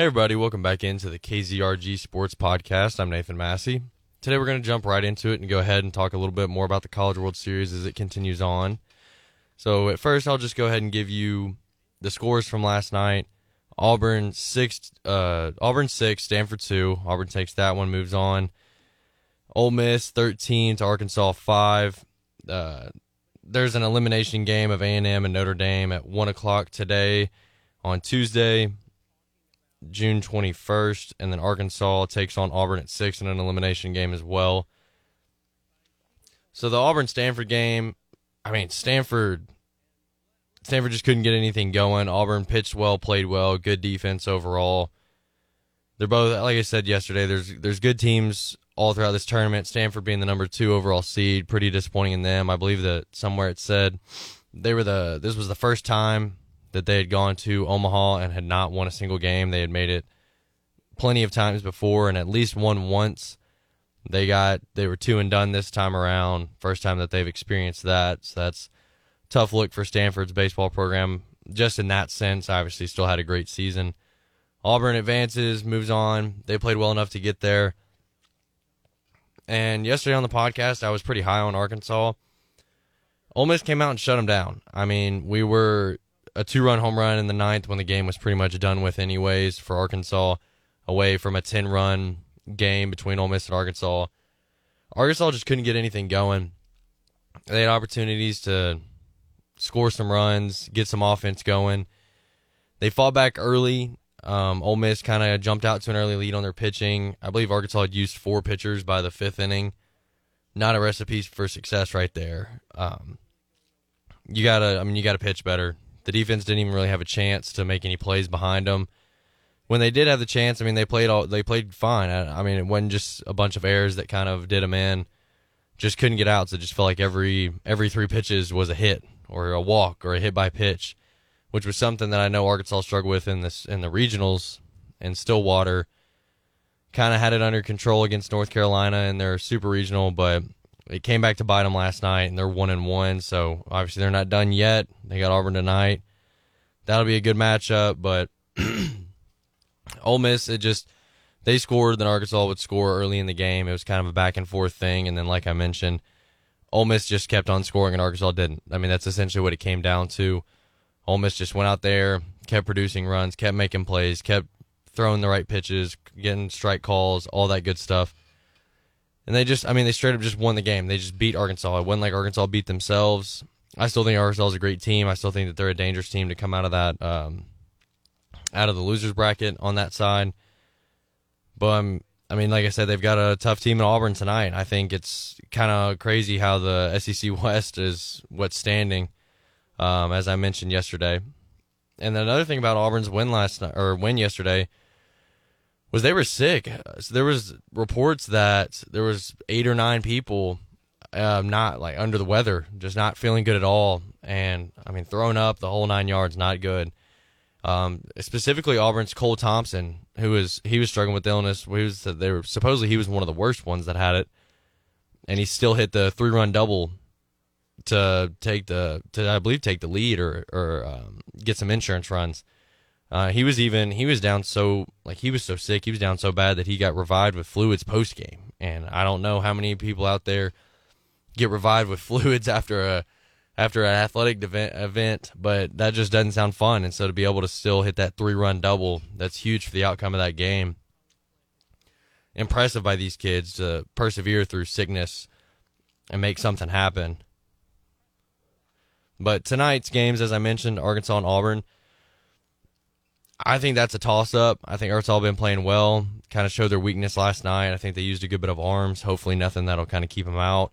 Hey everybody, welcome back into the KZRG Sports Podcast. I'm Nathan Massey. Today we're going to jump right into it and go ahead and talk a little bit more about the College World Series as it continues on. So at first, I'll just go ahead and give you the scores from last night. Auburn 6, Stanford 2. Auburn takes that one, moves on. Ole Miss 13 to Arkansas 5. There's an elimination game of A&M and Notre Dame at 1 o'clock today on Tuesday, June 21st, and then Arkansas takes on Auburn at 6 in an elimination game as well. So the Auburn-Stanford game, I mean, Stanford just couldn't get anything going. Auburn pitched well, played well, good defense overall. They're both, like I said yesterday, there's good teams all throughout this tournament. Stanford being the number 2 overall seed, pretty disappointing in them. I believe that somewhere it said this was the first time that they had gone to Omaha and had not won a single game. They had made it plenty of times before and at least won once. They were 2-and-done this time around, first time that they've experienced that. So that's a tough look for Stanford's baseball program. Just in that sense, obviously still had a great season. Auburn advances, moves on. They played well enough to get there. And yesterday on the podcast, I was pretty high on Arkansas. Ole Miss came out and shut them down. I mean, we were a 2-run home run in the 9th when the game was pretty much done with anyways for Arkansas, away from a 10-run game between Ole Miss and Arkansas. Arkansas just couldn't get anything going. They had opportunities to score some runs, get some offense going. They fought back early. Ole Miss kind of jumped out to an early lead on their pitching. I believe Arkansas had used 4 pitchers by the 5th inning. Not a recipe for success right there. You gotta pitch better. The defense didn't even really have a chance to make any plays behind them. When they did have the chance, I mean, they played fine. I mean, it wasn't just a bunch of errors that kind of did them in. Just couldn't get out, so it just felt like every 3 pitches was a hit or a walk or a hit by pitch, which was something that I know Arkansas struggled with in the regionals. And Stillwater kind of had it under control against North Carolina in their super regional, but it came back to bite them last night, and they're 1-1, so obviously they're not done yet. They got Auburn tonight. That'll be a good matchup, but Ole Miss, they scored, then Arkansas would score early in the game. It was kind of a back-and-forth thing, and then like I mentioned, Ole Miss just kept on scoring, and Arkansas didn't. I mean, that's essentially what it came down to. Ole Miss just went out there, kept producing runs, kept making plays, kept throwing the right pitches, getting strike calls, all that good stuff. And they straight up just won the game. They just beat Arkansas. It wasn't like Arkansas beat themselves. I still think Arkansas is a great team. I still think that they're a dangerous team to come out of that, out of the losers bracket on that side. But, I mean, like I said, they've got a tough team in Auburn tonight. I think it's kind of crazy how the SEC West is what's standing, as I mentioned yesterday. And another thing about Auburn's win yesterday was they were sick. So there was reports that there was 8 or 9 people not like under the weather, just not feeling good at all. And, I mean, throwing up the whole 9 yards, not good. Specifically Auburn's Cole Thompson, he was struggling with illness. Supposedly he was one of the worst ones that had it. And he still hit the 3-run double to take the lead or get some insurance runs. He was so sick, he was down so bad that he got revived with fluids post-game. And I don't know how many people out there get revived with fluids after an athletic event, but that just doesn't sound fun. And so to be able to still hit that 3-run double, that's huge for the outcome of that game. Impressive by these kids to persevere through sickness and make something happen. But tonight's games, as I mentioned, Arkansas and Auburn, I think that's a toss-up. I think Arkansas have been playing well, kind of showed their weakness last night. I think they used a good bit of arms, hopefully nothing that'll kind of keep them out.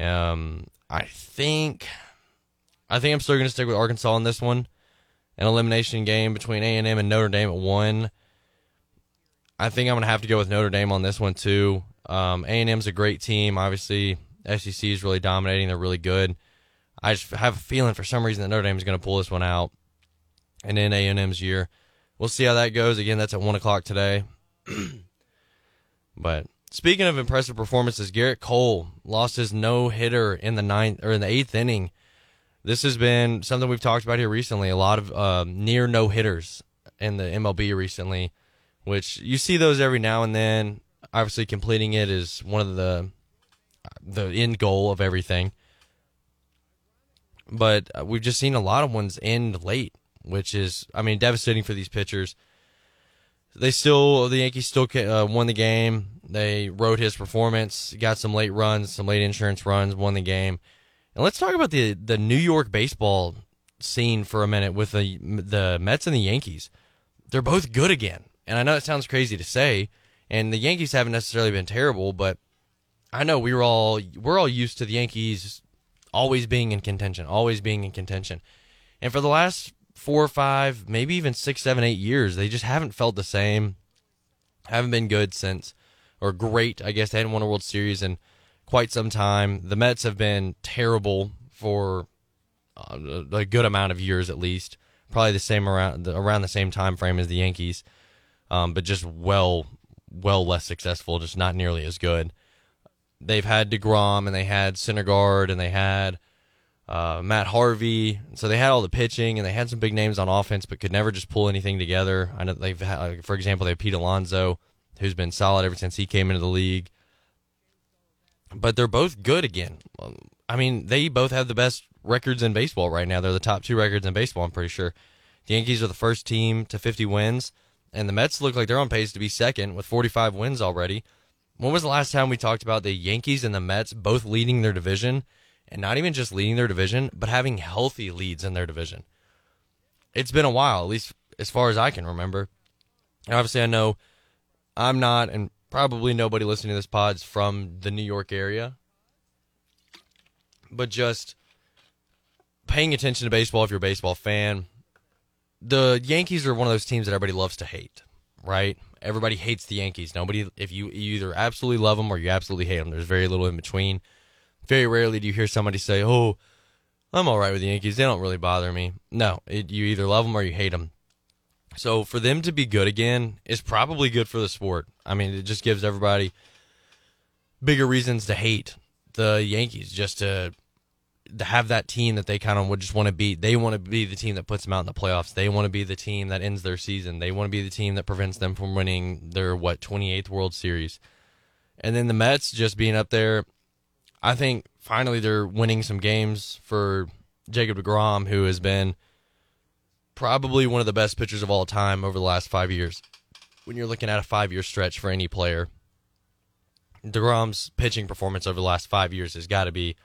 I think I'm still going to stick with Arkansas in this one. An elimination game between A&M and Notre Dame at 1. I think I'm going to have to go with Notre Dame on this one too. A&M's a great team. Obviously, SEC is really dominating. They're really good. I just have a feeling for some reason that Notre Dame is going to pull this one out. And in A&M's year. We'll see how that goes. Again, that's at 1 o'clock today. But speaking of impressive performances, Garrett Cole lost his no-hitter in the 8th inning. This has been something we've talked about here recently. A lot of near no-hitters in the MLB recently. which you see those every now and then. Obviously, completing it is one of the end goal of everything. But we've just seen a lot of ones end late, which is, I mean, devastating for these pitchers. The Yankees still won the game. They rode his performance, got some late runs, some late insurance runs, won the game. And let's talk about the New York baseball scene for a minute with the Mets and the Yankees. They're both good again. And I know it sounds crazy to say, and the Yankees haven't necessarily been terrible, but I know we're all used to the Yankees always being in contention, And for the last 4 or 5, maybe even 6, 7, 8 years, they just haven't felt the same. Haven't been good since, or great, I guess. They hadn't won a World Series in quite some time. The Mets have been terrible for a good amount of years, at least. Probably the same around the same time frame as the Yankees, but just well less successful, just not nearly as good. They've had DeGrom, and they had Syndergaard, and they had Matt Harvey, so they had all the pitching, and they had some big names on offense, but could never just pull anything together. I know they've had, for example, they have Pete Alonso, who's been solid ever since he came into the league. But they're both good again. I mean, they both have the best records in baseball right now. They're the top 2 records in baseball, I'm pretty sure. The Yankees are the first team to 50 wins, and the Mets look like they're on pace to be second with 45 wins already. When was the last time we talked about the Yankees and the Mets both leading their division? And not even just leading their division, but having healthy leads in their division. It's been a while, at least as far as I can remember. And obviously, I know I'm not, and probably nobody listening to this pod's from the New York area. But just paying attention to baseball if you're a baseball fan. The Yankees are one of those teams that everybody loves to hate, right? Everybody hates the Yankees. Nobody, if you either absolutely love them or you absolutely hate them. There's very little in between. Very rarely do you hear somebody say, "Oh, I'm all right with the Yankees. They don't really bother me." No, you either love them or you hate them. So for them to be good again is probably good for the sport. I mean, it just gives everybody bigger reasons to hate the Yankees, just to have that team that they kind of would just want to beat. They want to be the team that puts them out in the playoffs. They want to be the team that ends their season. They want to be the team that prevents them from winning their, 28th World Series. And then the Mets just being up there. I think finally they're winning some games for Jacob DeGrom, who has been probably one of the best pitchers of all time over the last 5 years. When you're looking at a 5-year stretch for any player, DeGrom's pitching performance over the last 5 years has got to be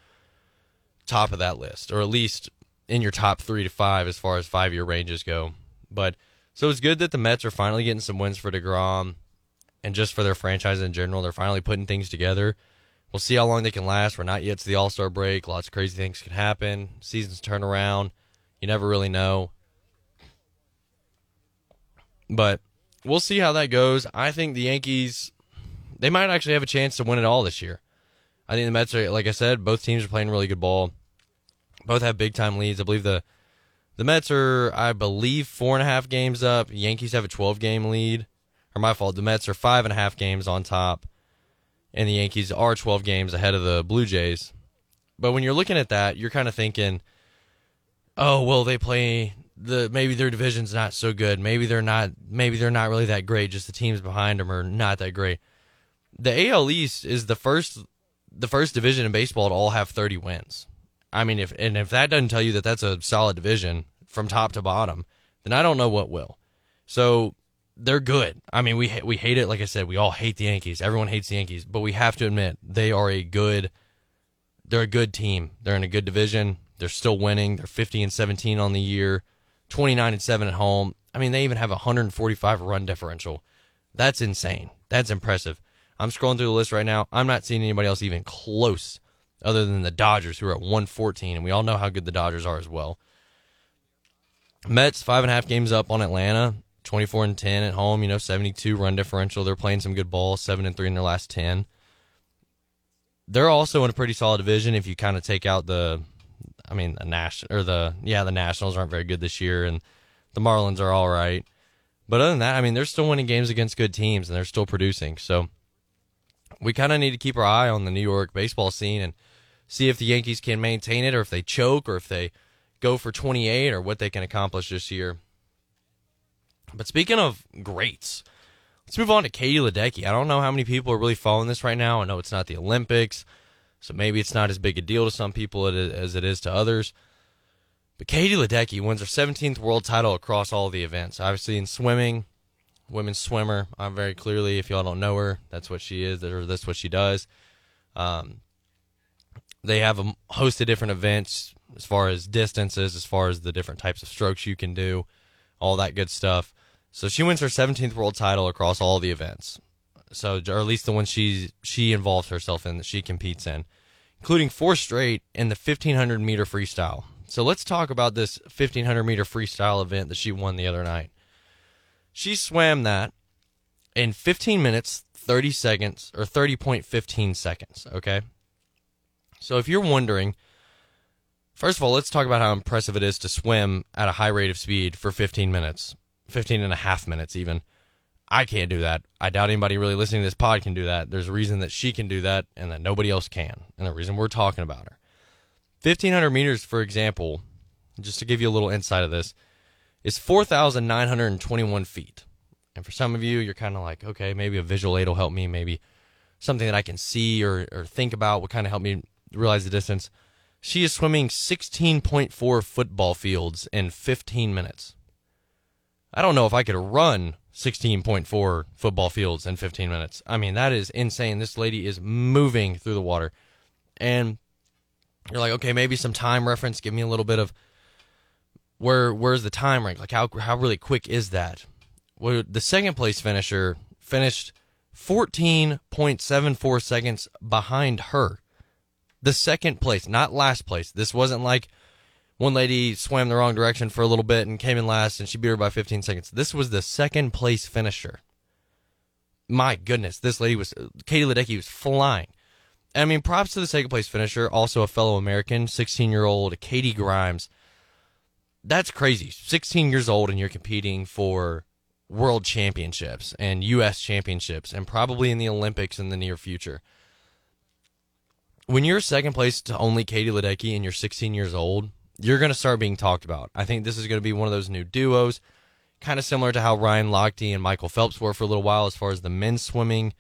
top of that list, or at least in your top 3 to 5 as far as 5-year ranges go. But so it's good that the Mets are finally getting some wins for DeGrom and just for their franchise in general. They're finally putting things together. We'll see how long they can last. We're not yet to the All-Star break. Lots of crazy things can happen. Seasons turn around. You never really know. But we'll see how that goes. I think the Yankees, they might actually have a chance to win it all this year. I think the Mets are, like I said, both teams are playing really good ball. Both have big-time leads. I believe the Mets are, 4.5 games up. Yankees have a 12-game lead. Or my fault, the Mets are 5.5 games on top. And the Yankees are 12 games ahead of the Blue Jays. But when you're looking at that, you're kind of thinking, oh, well, they play maybe their division's not so good. Maybe they're not really that great. Just the teams behind them are not that great. The AL East is the first division in baseball to all have 30 wins. I mean, if that doesn't tell you that that's a solid division from top to bottom, then I don't know what will. So they're good. I mean, we hate it. Like I said, we all hate the Yankees. Everyone hates the Yankees, but we have to admit they are they're a good team. They're in a good division. They're still winning. They're 50-17 on the year, 29-7 at home. I mean, they even have a 145 run differential. That's insane. That's impressive. I'm scrolling through the list right now. I'm not seeing anybody else even close other than the Dodgers, who are at 114, and we all know how good the Dodgers are as well. Mets, 5.5 games up on Atlanta. 24-10 at home, 72 run differential. They're playing some good ball, 7-3 in their last 10. They're also in a pretty solid division if you kind of take out the Nationals aren't very good this year, and the Marlins are all right. But other than that, I mean, they're still winning games against good teams, and they're still producing. So we kind of need to keep our eye on the New York baseball scene and see if the Yankees can maintain it, or if they choke, or if they go for 28, or what they can accomplish this year. But speaking of greats, Let's move on to Katie Ledecky. I don't know how many people are really following this right now. I know it's not the Olympics, so maybe it's not as big a deal to some people as it is to others. But Katie Ledecky wins her 17th world title across all the events. Obviously in swimming, women's swimmer. I'm very clearly, if y'all don't know her, that's what she is, or that's what she does. They have a host of different events as far as distances, as far as the different types of strokes you can do, all that good stuff. So she wins her 17th world title across all the events. So, or at least the one she involves herself in, that she competes in, including four straight in the 1,500 meter freestyle. So let's talk about this 1,500 meter freestyle event that she won the other night. She swam that in 15 minutes, 30 seconds, or 30.15 seconds, okay? So if you're wondering, first of all, let's talk about how impressive it is to swim at a high rate of speed for 15 minutes, 15 and a half minutes even. I can't do that. I doubt anybody really listening to this pod can do that. There's a reason that she can do that and that nobody else can, and the reason we're talking about her. 1,500 meters, for example, just to give you a little insight of this, is 4,921 feet. And for some of you, you're kind of like, okay, maybe a visual aid will help me, maybe something that I can see or think about will kind of help me realize the distance. She is swimming 16.4 football fields in 15 minutes. I don't know if I could run 16.4 football fields in 15 minutes. I mean, that is insane. This lady is moving through the water. And you're like, okay, maybe some time reference. Give me a little bit of where's the time rank? Like, how really quick is that? Well, the second place finisher finished 14.74 seconds behind her. The second place, not last place. This wasn't like one lady swam the wrong direction for a little bit and came in last and she beat her by 15 seconds. This was the second place finisher. My goodness, this lady was, Katie Ledecky was flying. I mean, props to the second place finisher, also a fellow American, 16-year-old Katie Grimes. That's crazy. 16 years old and you're competing for world championships and U.S. championships and probably in the Olympics in the near future. When you're second place to only Katie Ledecky and you're 16 years old, you're going to start being talked about. I think this is going to be one of those new duos, kind of similar to how Ryan Lochte and Michael Phelps were for a little while as far as the men's swimming,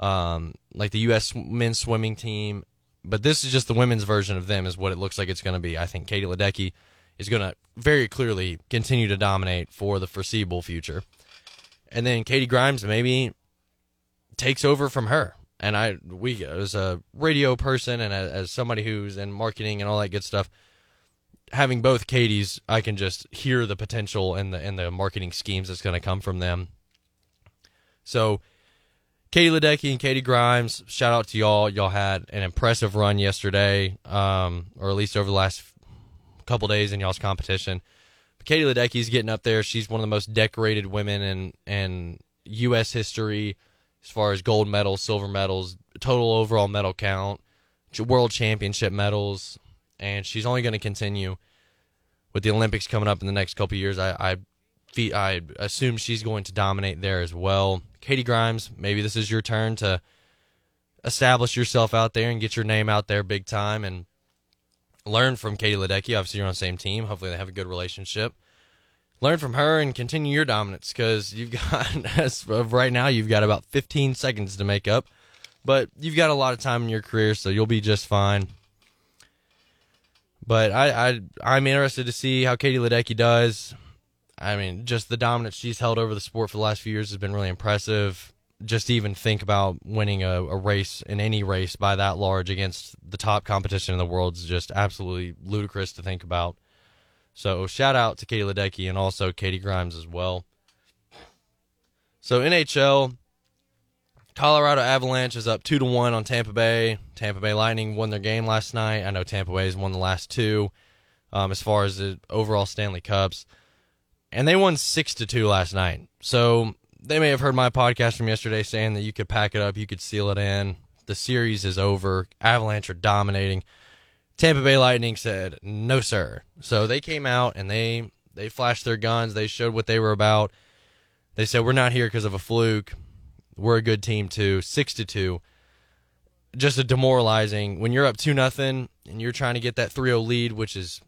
like the U.S. men's swimming team. But this is just the women's version of them is what it looks like it's going to be. I think Katie Ledecky is going to very clearly continue to dominate for the foreseeable future. And then Katie Grimes maybe takes over from her. And we as a radio person and as somebody who's in marketing and all that good stuff, having both Katie's, I can just hear the potential and the marketing schemes that's going to come from them. So Katie Ledecky and Katie Grimes, shout out to y'all. Y'all had an impressive run yesterday, or at least over the last couple days in y'all's competition. But Katie Ledecky's getting up there. She's one of the most decorated women in U.S. history as far as gold medals, silver medals, total overall medal count, world championship medals, and she's only going to continue with the Olympics coming up in the next couple of years. I assume she's going to dominate there as well. Katie Grimes, maybe this is your turn to establish yourself out there and get your name out there big time and learn from Katie Ledecky. Obviously, you're on the same team. Hopefully, they have a good relationship. Learn from her and continue your dominance because you've got, as of right now, you've got about 15 seconds to make up. But you've got a lot of time in your career, so you'll be just fine. But I'm interested to see how Katie Ledecky does. I mean, just the dominance she's held over the sport for the last few years has been really impressive. Just even think about winning a race in any race by that large against the top competition in the world is just absolutely ludicrous to think about. So shout out to Katie Ledecky and also Katie Grimes as well. So NHL, Colorado Avalanche is up 2-1 on Tampa Bay. Tampa Bay Lightning won their game last night. I know Tampa Bay has won the last two as far as the overall Stanley Cups. And they won 6-2 last night. So they may have heard my podcast from yesterday saying that you could pack it up, you could seal it in. The series is over. Avalanche are dominating. Tampa Bay Lightning said, no, sir. So they came out and they flashed their guns. They showed what they were about. They said, we're not here because of a fluke. We're a good team, too. 6-2. Just a demoralizing. When you're up 2-0 and you're trying to get that 3-0 lead, which is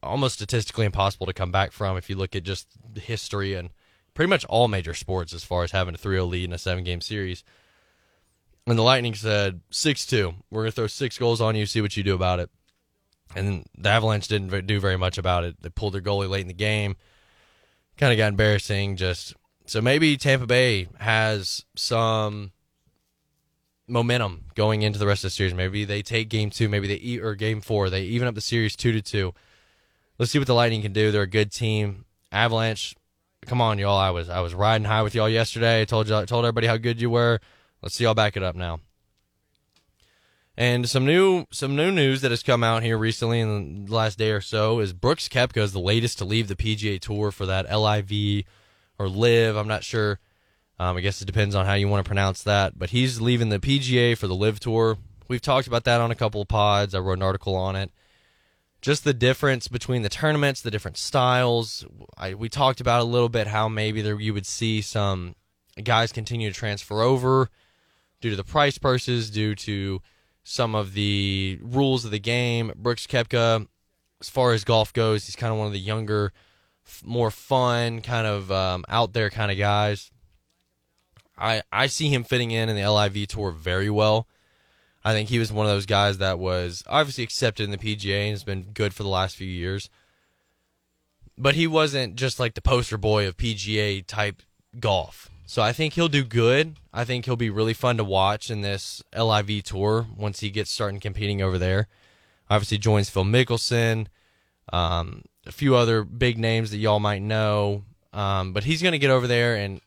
almost statistically impossible to come back from if you look at just history and pretty much all major sports as far as having a 3-0 lead in a 7-game series. And the Lightning said, 6-2. We're going to throw 6 goals on you, see what you do about it. And the Avalanche didn't do very much about it. They pulled their goalie late in the game. Kind of got embarrassing. So maybe Tampa Bay has some momentum going into the rest of the series. Maybe they take game 2, maybe game 4. They even up the series 2-2. Let's see what the Lightning can do. They're a good team. Avalanche, come on, y'all. I was riding high with y'all yesterday. I told everybody how good you were. Let's see y'all back it up now. And some new news that has come out here recently in the last day or so is Brooks Koepka is the latest to leave the PGA Tour for that LIV or LIV. I'm not sure. I guess it depends on how you want to pronounce that. But he's leaving the PGA for the LIV Tour. We've talked about that on a couple of pods. I wrote an article on it. Just the difference between the tournaments, the different styles. We talked about a little bit how maybe you would see some guys continue to transfer over due to the price purses, due to some of the rules of the game. Brooks Koepka, as far as golf goes, he's kind of one of the younger, more fun, kind of out there kind of guys. I see him fitting in the LIV Tour very well. I think he was one of those guys that was obviously accepted in the PGA and has been good for the last few years. But he wasn't just like the poster boy of PGA-type golf. So I think he'll do good. I think he'll be really fun to watch in this LIV Tour once he gets starting competing over there. Obviously joins Phil Mickelson, a few other big names that y'all might know. But he's going to get over there, and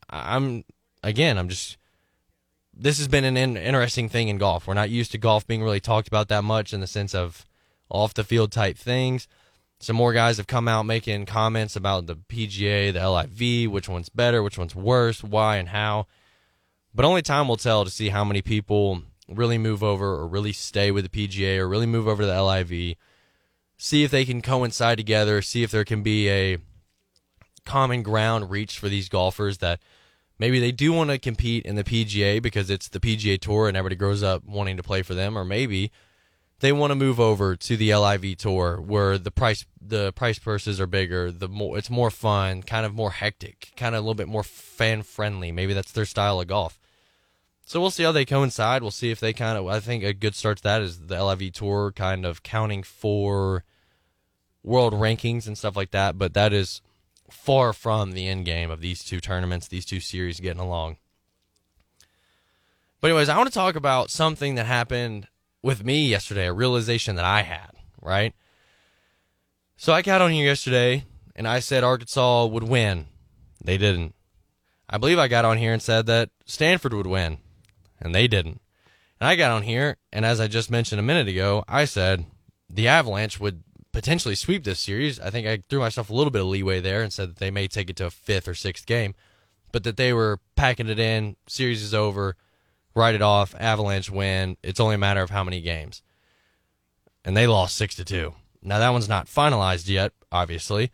this has been an interesting thing in golf. We're not used to golf being really talked about that much in the sense of off-the-field type things. Some more guys have come out making comments about the PGA, the LIV, which one's better, which one's worse, why and how. But only time will tell to see how many people really move over or really stay with the PGA or really move over to the LIV, see if they can coincide together, see if there can be a common ground reached for these golfers that maybe they do want to compete in the PGA because it's the PGA Tour and everybody grows up wanting to play for them, or maybe they want to move over to the LIV Tour where the price purses are bigger, it's more fun, kind of more hectic, kind of a little bit more fan-friendly. Maybe that's their style of golf. So we'll see how they coincide. We'll see if they I think a good start to that is the LIV Tour kind of counting for world rankings and stuff like that, but that is far from the end game of these two tournaments, these two series getting along. But anyways, I want to talk about something that happened with me yesterday, a realization that I had, right? So I got on here yesterday, and I said Arkansas would win. They didn't. I believe I got on here and said that Stanford would win, and they didn't. And I got on here, and as I just mentioned a minute ago, I said the Avalanche would potentially sweep this series. I think I threw myself a little bit of leeway there and said that they may take it to a 5th or 6th game, but that they were packing it in, series is over, write it off, Avalanche win. It's only a matter of how many games. And they lost 6-2. Now, that one's not finalized yet, obviously.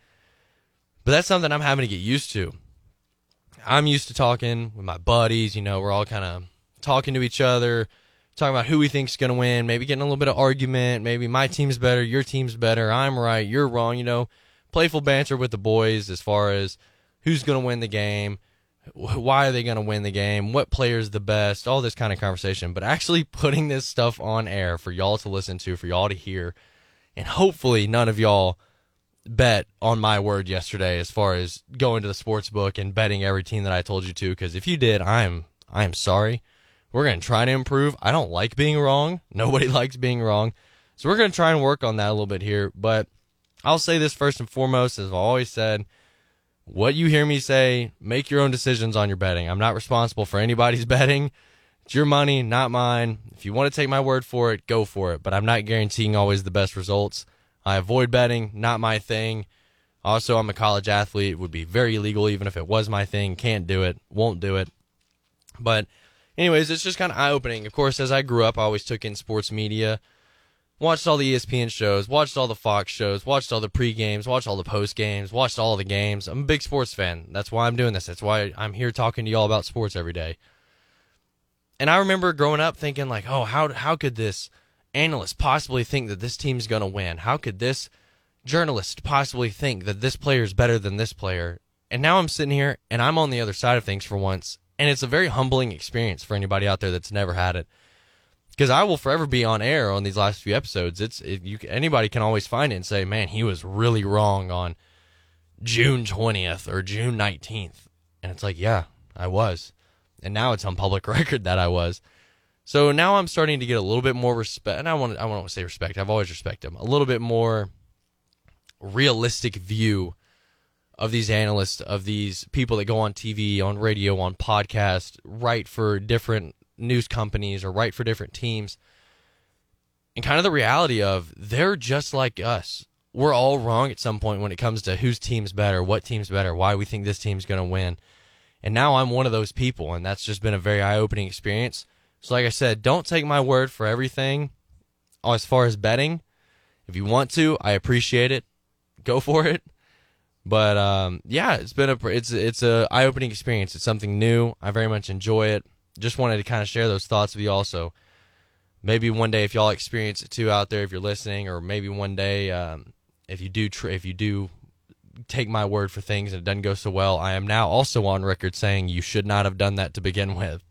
But that's something I'm having to get used to. I'm used to talking with my buddies. You know, we're all kind of talking to each other, talking about who we think's going to win, maybe getting a little bit of argument. Maybe my team's better, your team's better, I'm right, you're wrong. You know, playful banter with the boys as far as who's going to win the game, why are they going to win the game, what player's the best, all this kind of conversation. But actually putting this stuff on air for y'all to listen to, for y'all to hear, and hopefully none of y'all bet on my word yesterday as far as going to the sports book and betting every team that I told you to, because if you did, I am sorry. We're going to try to improve. I don't like being wrong. Nobody likes being wrong. So we're going to try and work on that a little bit here. But I'll say this first and foremost, as I've always said, what you hear me say, make your own decisions on your betting. I'm not responsible for anybody's betting. It's your money, not mine. If you want to take my word for it, go for it. But I'm not guaranteeing always the best results. I avoid betting, not my thing. Also, I'm a college athlete. It would be very illegal even if it was my thing. Can't do it, won't do it. But anyways, it's just kind of eye-opening. Of course, as I grew up, I always took in sports media, watched all the ESPN shows, watched all the Fox shows, watched all the pre-games, watched all the post-games, watched all the games. I'm a big sports fan. That's why I'm doing this. That's why I'm here talking to y'all about sports every day. And I remember growing up thinking like, oh, how could this analyst possibly think that this team's going to win? How could this journalist possibly think that this player's better than this player? And now I'm sitting here, and I'm on the other side of things for once, and it's a very humbling experience for anybody out there that's never had it. Because I will forever be on air on these last few episodes. Anybody can always find it and say, man, he was really wrong on June 20th or June 19th. And it's like, yeah, I was. And now it's on public record that I was. So now I'm starting to get a little bit more respect. And I won't say respect. I've always respected him. A little bit more realistic view of these analysts, of these people that go on TV, on radio, on podcast, write for different news companies or write for different teams. And kind of the reality of they're just like us. We're all wrong at some point when it comes to whose team's better, what team's better, why we think this team's going to win. And now I'm one of those people, and that's just been a very eye-opening experience. So like I said, don't take my word for everything as far as betting. If you want to, I appreciate it. Go for it. But yeah, it's a eye-opening experience. It's something new. I very much enjoy it. Just wanted to kind of share those thoughts with you also. Maybe one day if y'all experience it too out there, if you're listening, or maybe one day if you do take my word for things and it doesn't go so well, I am now also on record saying you should not have done that to begin with.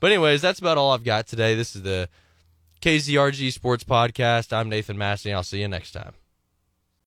But anyways, that's about all I've got today. This is the KZRG Sports Podcast. I'm Nathan Massey, and I'll see you next time.